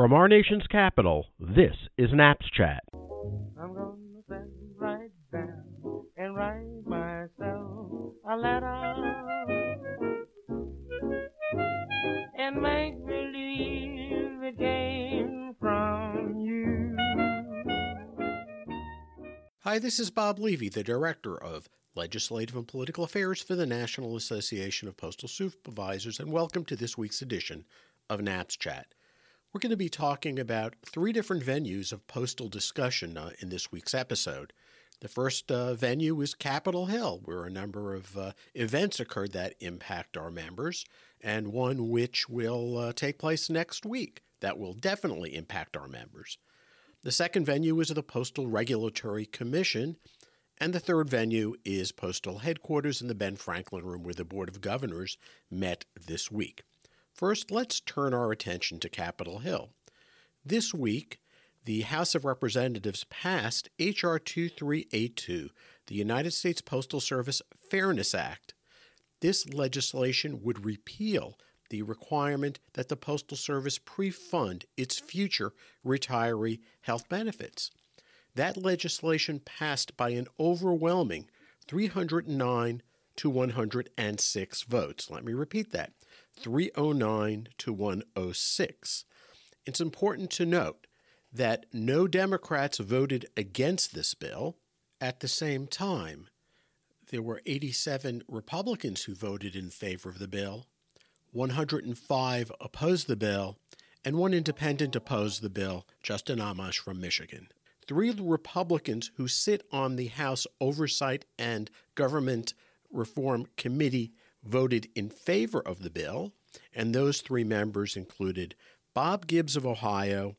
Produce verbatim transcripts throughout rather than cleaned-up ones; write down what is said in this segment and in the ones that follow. From our nation's capital, this is NAPSChat. I'm gonna sit right down and write myself a letter and make believe it came from you. Hi, this is Bob Levy, the director of Legislative and Political Affairs for the National Association of Postal Supervisors, and welcome to this week's edition of NAPSChat. We're going to be talking about three different venues of postal discussion uh, in this week's episode. The first uh, venue is Capitol Hill, where a number of uh, events occurred that impact our members, and one which will uh, take place next week that will definitely impact our members. The second venue is the Postal Regulatory Commission, and the third venue is Postal Headquarters in the Ben Franklin Room, where the Board of Governors met this week. First, let's turn our attention to Capitol Hill. This week, the House of Representatives passed H R twenty-three eighty-two, the United States Postal Service Fairness Act. This legislation would repeal the requirement that the Postal Service pre-fund its future retiree health benefits. That legislation passed by an overwhelming three oh nine to one oh six votes. Let me repeat that, three oh nine to one oh six. It's important to note that no Democrats voted against this bill. At the same time, there were eighty-seven Republicans who voted in favor of the bill, one hundred five opposed the bill, and one independent opposed the bill, Justin Amash from Michigan. Three Republicans who sit on the House Oversight and Government Reform Committee voted in favor of the bill, and those three members included Bob Gibbs of Ohio,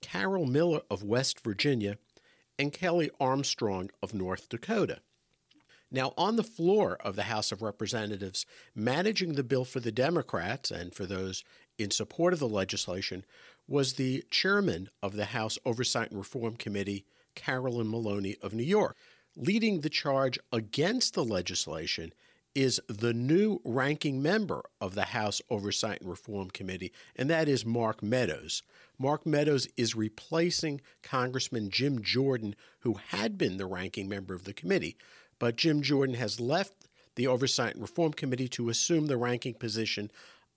Carol Miller of West Virginia, and Kelly Armstrong of North Dakota. Now, on the floor of the House of Representatives, managing the bill for the Democrats and for those in support of the legislation was the chairman of the House Oversight and Reform Committee, Carolyn Maloney of New York. Leading the charge against the legislation is the new ranking member of the House Oversight and Reform Committee, and that is Mark Meadows. Mark Meadows is replacing Congressman Jim Jordan, who had been the ranking member of the committee. But Jim Jordan has left the Oversight and Reform Committee to assume the ranking position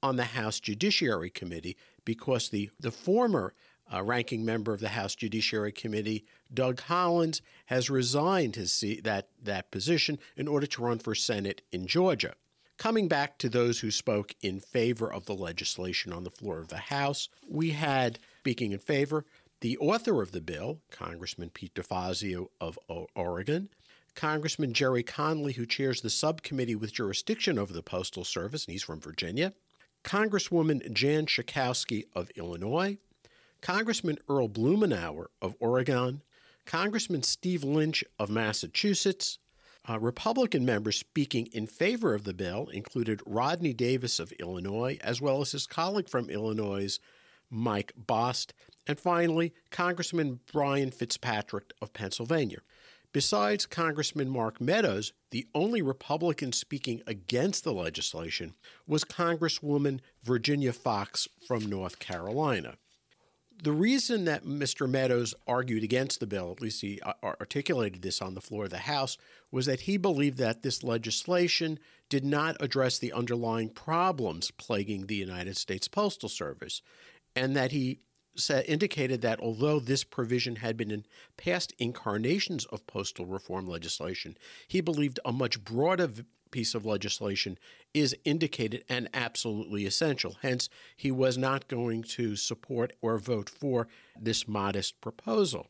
on the House Judiciary Committee because the, the former uh, ranking member of the House Judiciary Committee, Doug Collins, has resigned his seat, that, that position in order to run for Senate in Georgia. Coming back to those who spoke in favor of the legislation on the floor of the House, we had, speaking in favor, the author of the bill, Congressman Pete DeFazio of o- Oregon, Congressman Jerry Conley, who chairs the subcommittee with jurisdiction over the Postal Service, and he's from Virginia, Congresswoman Jan Schakowsky of Illinois, Congressman Earl Blumenauer of Oregon, Congressman Steve Lynch of Massachusetts. Uh, Republican members speaking in favor of the bill included Rodney Davis of Illinois, as well as his colleague from Illinois, Mike Bost, and finally, Congressman Brian Fitzpatrick of Pennsylvania. Besides Congressman Mark Meadows, the only Republican speaking against the legislation was Congresswoman Virginia Fox from North Carolina. The reason that Mister Meadows argued against the bill, at least he articulated this on the floor of the House, was that he believed that this legislation did not address the underlying problems plaguing the United States Postal Service, and that he indicated that although this provision had been in past incarnations of postal reform legislation, he believed a much broader piece of legislation is indicated and absolutely essential. Hence, he was not going to support or vote for this modest proposal.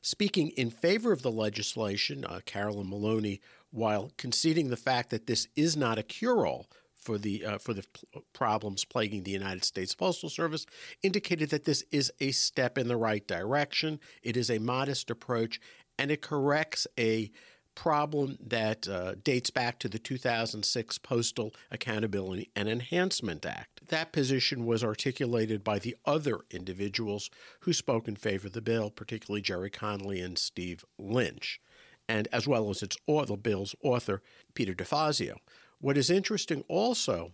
Speaking in favor of the legislation, uh, Carolyn Maloney, while conceding the fact that this is not a cure-all for the uh, for the p- problems plaguing the United States Postal Service, indicated that this is a step in the right direction. It is a modest approach, and it corrects a problem that uh, dates back to the two thousand six Postal Accountability and Enhancement Act. That position was articulated by the other individuals who spoke in favor of the bill, particularly Jerry Conley and Steve Lynch, and as well as its author, bill's author, Peter DeFazio. What is interesting also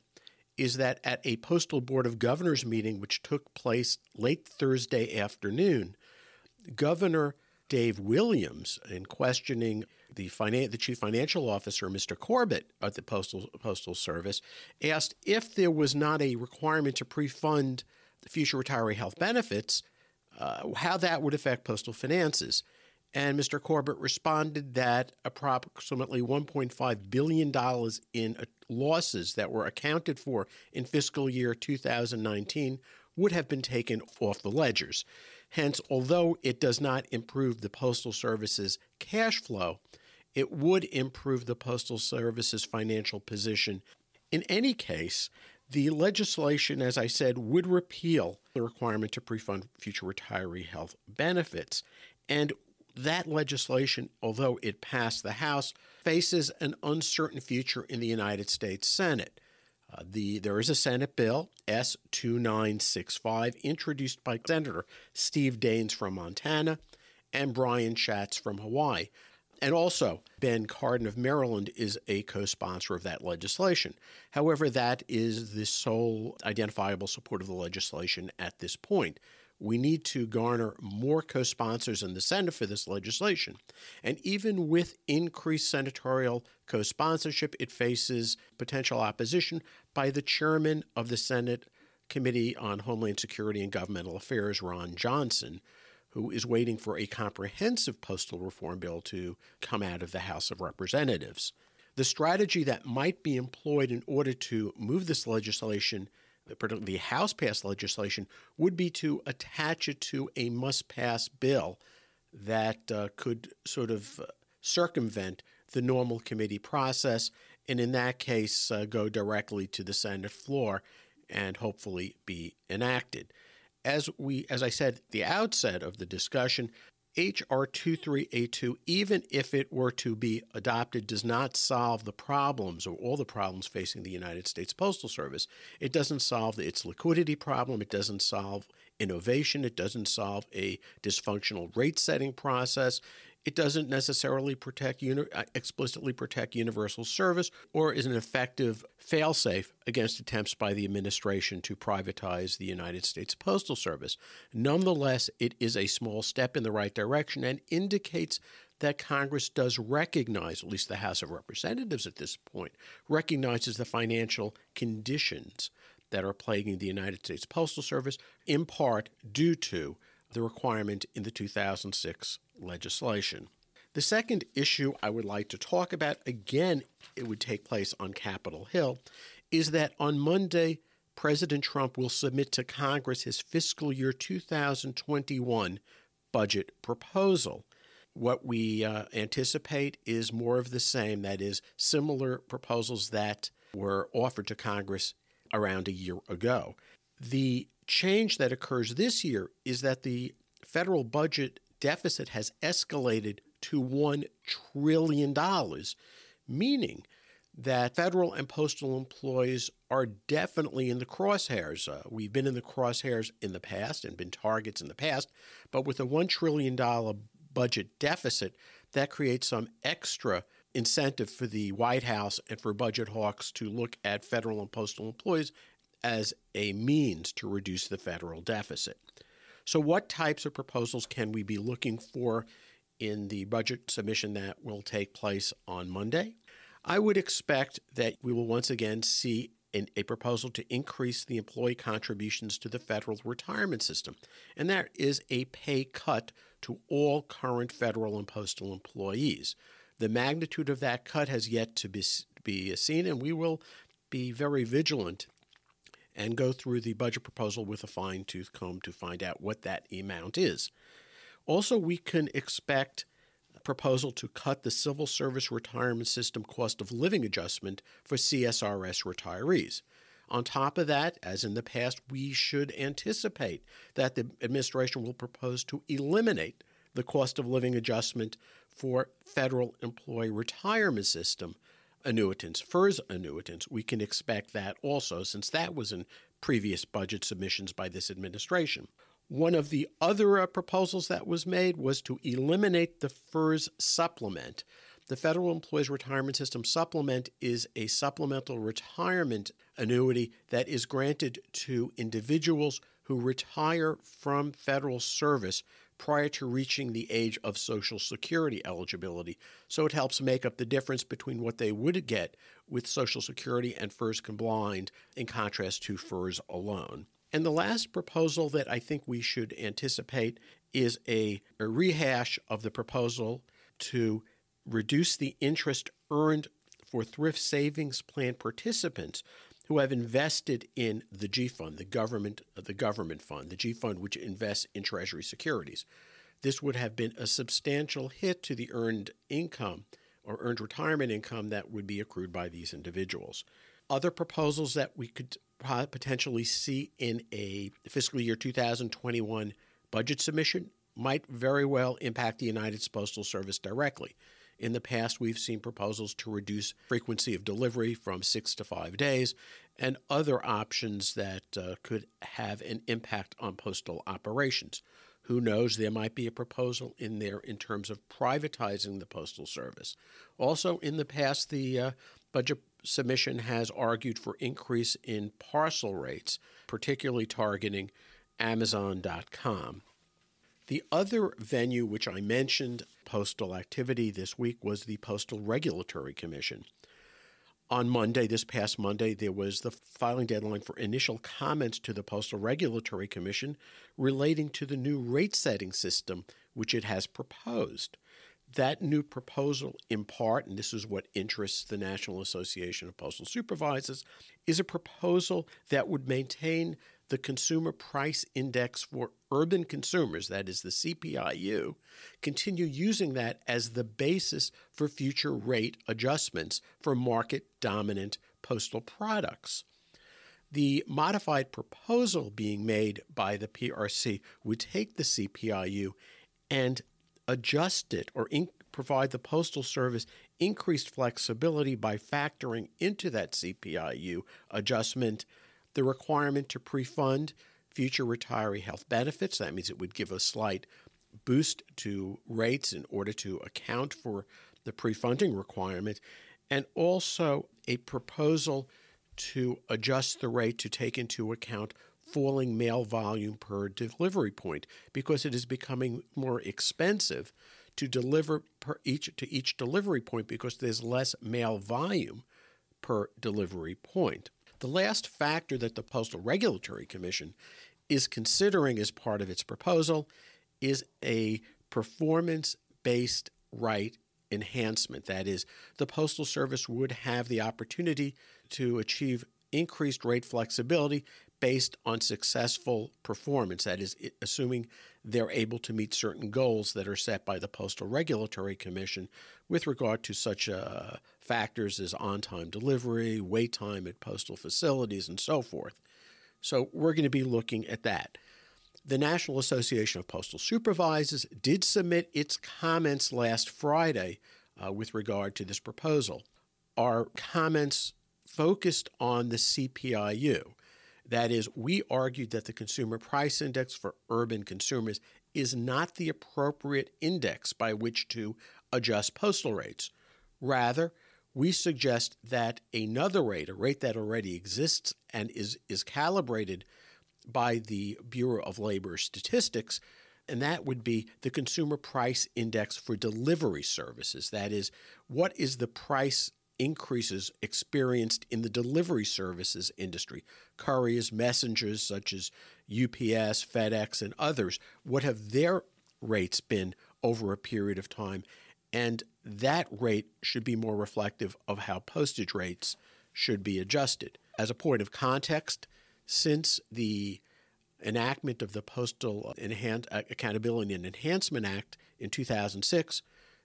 is that at a Postal Board of Governors meeting, which took place late Thursday afternoon, Governor Dave Williams, in questioning the, finan- the chief financial officer, Mister Corbett, at the Postal, Postal Service, asked if there was not a requirement to pre-fund the future retiree health benefits, uh, how that would affect postal finances. And Mister Corbett responded that approximately one point five billion dollars in losses that were accounted for in fiscal year two thousand nineteen would have been taken off the ledgers. Hence, although it does not improve the Postal Service's cash flow, it would improve the Postal Service's financial position. In any case, the legislation, as I said, would repeal the requirement to pre-fund future retiree health benefits. And that legislation, although it passed the House, faces an uncertain future in the United States Senate. Uh, the there is a Senate bill, S twenty-nine sixty-five, introduced by Senator Steve Daines from Montana and Brian Schatz from Hawaii. And also, Ben Cardin of Maryland is a co-sponsor of that legislation. However, that is the sole identifiable support of the legislation at this point. We need to garner more co-sponsors in the Senate for this legislation. And even with increased senatorial co-sponsorship, it faces potential opposition by the chairman of the Senate Committee on Homeland Security and Governmental Affairs, Ron Johnson, who is waiting for a comprehensive postal reform bill to come out of the House of Representatives. The strategy that might be employed in order to move this legislation, particularly the House-passed legislation, would be to attach it to a must-pass bill that uh, could sort of uh, circumvent the normal committee process, and in that case uh, go directly to the Senate floor and hopefully be enacted. As we, as I said at the outset of the discussion, H R twenty-three eighty-two, even if it were to be adopted, does not solve the problems or all the problems facing the United States Postal Service. It doesn't solve its liquidity problem. It doesn't solve innovation. It doesn't solve a dysfunctional rate-setting process. It doesn't necessarily protect uni- explicitly protect universal service, or is an effective fail-safe against attempts by the administration to privatize the United States Postal Service. Nonetheless, it is a small step in the right direction and indicates that Congress does recognize, at least the House of Representatives at this point, recognizes the financial conditions that are plaguing the United States Postal Service, in part due to the requirement in the two thousand six legislation. The second issue I would like to talk about, again, it would take place on Capitol Hill, is that on Monday, President Trump will submit to Congress his fiscal year two thousand twenty-one budget proposal. What we uh, anticipate is more of the same, that is, similar proposals that were offered to Congress around a year ago. The change that occurs this year is that the federal budget deficit has escalated to one trillion dollars, meaning that federal and postal employees are definitely in the crosshairs. Uh, we've been in the crosshairs in the past and been targets in the past, but with a one trillion dollars budget deficit, that creates some extra incentive for the White House and for budget hawks to look at federal and postal employees as a means to reduce the federal deficit. So what types of proposals can we be looking for in the budget submission that will take place on Monday? I would expect that we will once again see an, a proposal to increase the employee contributions to the federal retirement system, and that is a pay cut to all current federal and postal employees. The magnitude of that cut has yet to be, be seen, and we will be very vigilant and go through the budget proposal with a fine-tooth comb to find out what that amount is. Also, we can expect a proposal to cut the Civil Service Retirement System cost of living adjustment for C S R S retirees. On top of that, as in the past, we should anticipate that the administration will propose to eliminate the cost of living adjustment for federal employee retirement system annuitants, F E R S annuitants. We can expect that also, since that was in previous budget submissions by this administration. One of the other uh, proposals that was made was to eliminate the F E R S supplement. the Federal Employees Retirement System Supplement is a supplemental retirement annuity that is granted to individuals who retire from federal service prior to reaching the age of Social Security eligibility. So it helps make up the difference between what they would get with Social Security and F E R S combined in contrast to F E R S alone. And the last proposal that I think we should anticipate is a, a rehash of the proposal to reduce the interest earned for thrift savings plan participants who have invested in the G Fund, the government, the government fund, the G Fund, which invests in Treasury securities. This would have been a substantial hit to the earned income or earned retirement income that would be accrued by these individuals. Other proposals that we could potentially see in a fiscal year two thousand twenty-one budget submission might very well impact the United States Postal Service directly. In the past, we've seen proposals to reduce frequency of delivery from six to five days and other options that uh, could have an impact on postal operations. Who knows, there might be a proposal in there in terms of privatizing the Postal Service. Also, in the past, the uh, budget submission has argued for increase in parcel rates, particularly targeting Amazon dot com. The other venue which I mentioned postal activity this week was the Postal Regulatory Commission. On Monday, this past Monday, there was the filing deadline for initial comments to the Postal Regulatory Commission relating to the new rate-setting system which it has proposed. That new proposal, in part, and this is what interests the National Association of Postal Supervisors, is a proposal that would maintain the Consumer Price Index for urban consumers, that is the C P I U, continue using that as the basis for future rate adjustments for market-dominant postal products. The modified proposal being made by the P R C would take the C P I U and adjust it or in- provide the Postal Service increased flexibility by factoring into that C P I U adjustment the requirement to pre-fund future retiree health benefits. That means it would give a slight boost to rates in order to account for the pre-funding requirement, and also a proposal to adjust the rate to take into account falling mail volume per delivery point, because it is becoming more expensive to deliver per each to each delivery point because there's less mail volume per delivery point. The last factor that the Postal Regulatory Commission is considering as part of its proposal is a performance-based right enhancement. That is, the Postal Service would have the opportunity to achieve increased rate flexibility based on successful performance, that is, assuming they're able to meet certain goals that are set by the Postal Regulatory Commission with regard to such uh, factors as on-time delivery, wait time at postal facilities, and so forth. So we're going to be looking at that. The National Association of Postal Supervisors did submit its comments last Friday uh, with regard to this proposal. Our comments focused on the C P I U. That is, we argued that the Consumer Price Index for urban consumers is not the appropriate index by which to adjust postal rates. Rather, we suggest that another rate, a rate that already exists and is, is calibrated by the Bureau of Labor Statistics, and that would be the Consumer Price Index for delivery services. That is, what is the price increases experienced in the delivery services industry, couriers, messengers such as U P S, FedEx, and others? What have their rates been over a period of time? And that rate should be more reflective of how postage rates should be adjusted. As a point of context, since the enactment of the Postal Enhan- Accountability and Enhancement Act in two thousand six,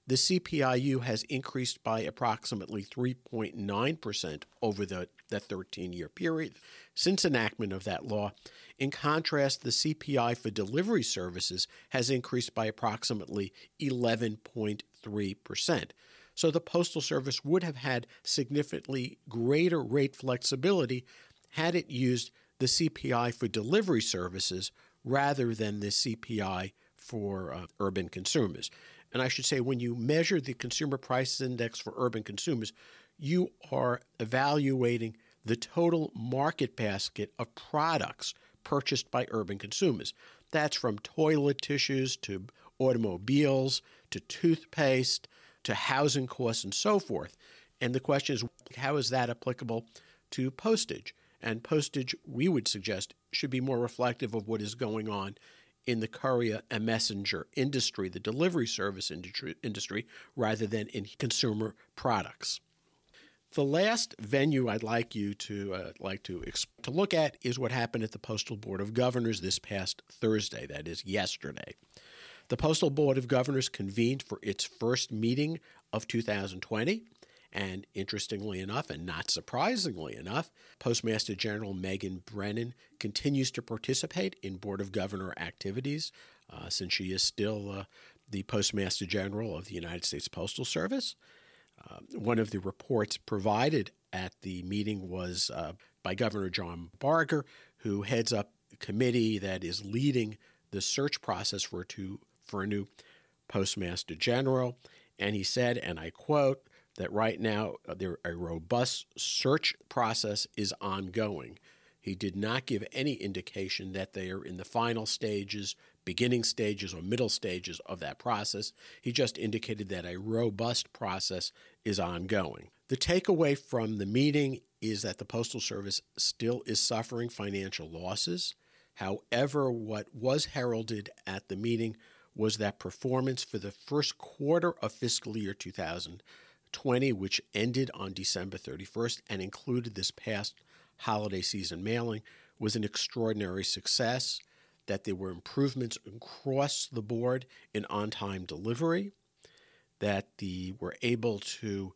the C P I U has increased by approximately three point nine percent over the, the thirteen-year period since enactment of that law. In contrast, the C P I for delivery services has increased by approximately eleven point three percent. So the Postal Service would have had significantly greater rate flexibility had it used the C P I for delivery services rather than the C P I for uh, urban consumers. And I should say, when you measure the Consumer Prices Index for urban consumers, you are evaluating the total market basket of products purchased by urban consumers. That's from toilet tissues to automobiles to toothpaste to housing costs and so forth. And the question is, how is that applicable to postage? And postage, we would suggest, should be more reflective of what is going on in the courier and messenger industry, the delivery service industry, industry, rather than in consumer products. The last venue I'd like you to uh, like to exp- to look at is what happened at the Postal Board of Governors this past Thursday, that is, yesterday. The Postal Board of Governors convened for its first meeting of two thousand twenty, and interestingly enough, and not surprisingly enough, Postmaster General Megan Brennan continues to participate in Board of Governor activities uh, since she is still uh, the Postmaster General of the United States Postal Service. Uh, one of the reports provided at the meeting was uh, by Governor John Barger, who heads up a committee that is leading the search process for a, two, for a new Postmaster General. And he said, and I quote, that right now uh, there, a robust search process is ongoing. He did not give any indication that they are in the final stages, beginning stages, or middle stages of that process. He just indicated that a robust process is ongoing. The takeaway from the meeting is that the Postal Service still is suffering financial losses. However, what was heralded at the meeting was that performance for the first quarter of fiscal year two thousand twenty, which ended on December thirty-first and included this past holiday season mailing, was an extraordinary success, that there were improvements across the board in on-time delivery, that they were able to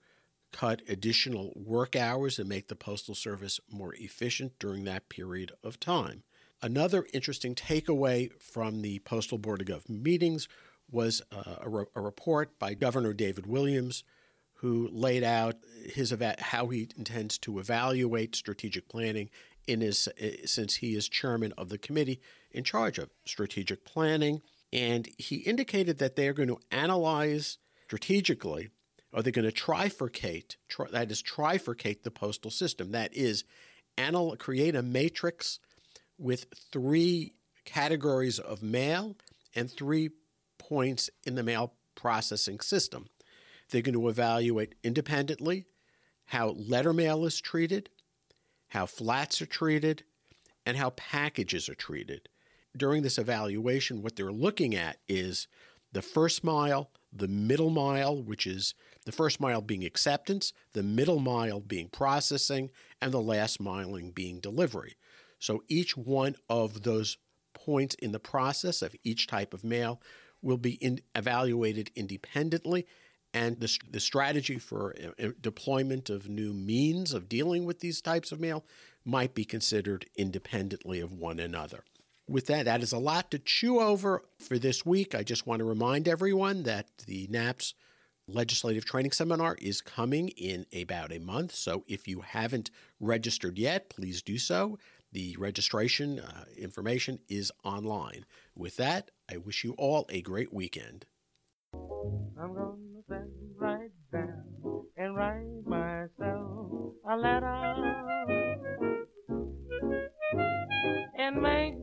cut additional work hours and make the Postal Service more efficient during that period of time. Another interesting takeaway from the Postal Board of Gov meetings was uh, a, re- a report by Governor David Williams, who laid out his eva- how he intends to evaluate strategic planning in his, since he is chairman of the committee in charge of strategic planning. And he indicated that they are going to analyze strategically, or they're going to trifurcate, tri- that is, trifurcate the postal system. That is, anal- create a matrix with three categories of mail and three points in the mail processing system. They're going to evaluate independently how letter mail is treated, how flats are treated, and how packages are treated. During this evaluation, what they're looking at is the first mile, the middle mile, which is the first mile being acceptance, the middle mile being processing, and the last miling being delivery. So each one of those points in the process of each type of mail will be in, evaluated independently. And the, the strategy for uh, deployment of new means of dealing with these types of mail might be considered independently of one another. With that, that is a lot to chew over for this week. I just want to remind everyone that the N A P S Legislative Training Seminar is coming in about a month. So if you haven't registered yet, please do so. The registration uh, information is online. With that, I wish you all a great weekend. I'm gonna sit right down and write myself a letter and make